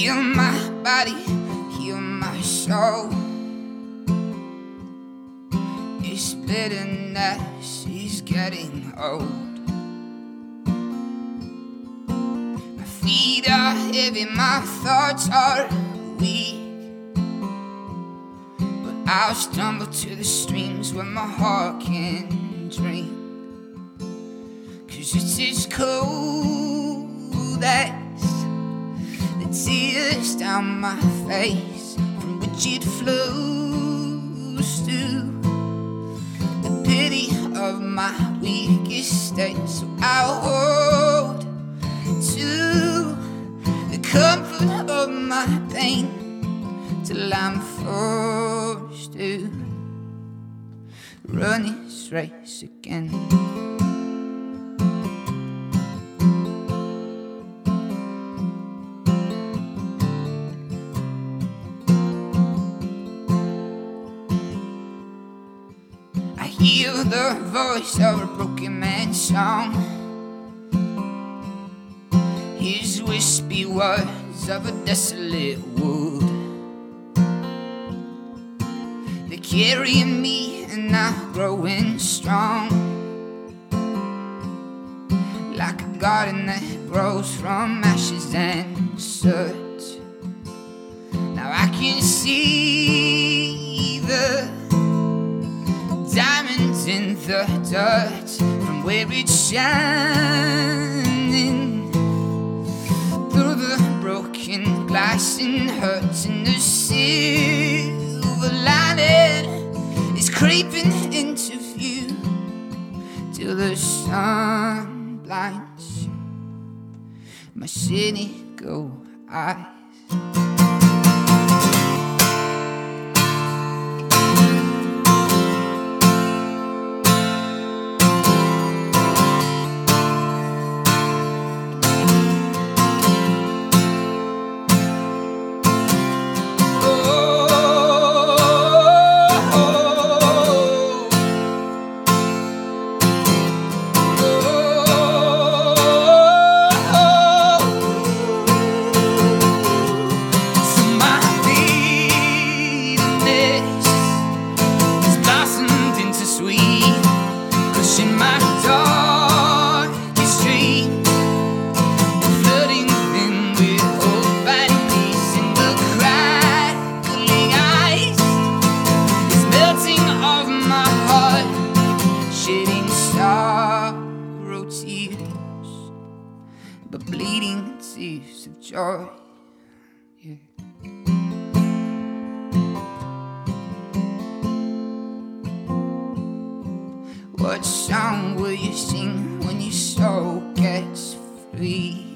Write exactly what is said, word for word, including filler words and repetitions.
Heal my body, heal my soul. It's bitterness, she's getting old. My feet are heavy, my thoughts are weak, but I'll stumble to the streams where my heart can dream. 'Cause it's as cold as the tears down my face from which it flows through the pity of my weakest state. So I'll hold to the comfort of my pain till I'm forced to run this race again. Hear the voice of a broken man's song, his wispy words of a desolate wood. They carry me and I'm growing strong, like a garden that grows from ashes and soot. Now I can see the diamonds in the dirt from where it's shining, through the broken glass and hurts, and the silver lining is creeping into view till the sun blinds my cynical eyes. But bleeding tears of joy, yeah. What song will you sing when your soul gets free?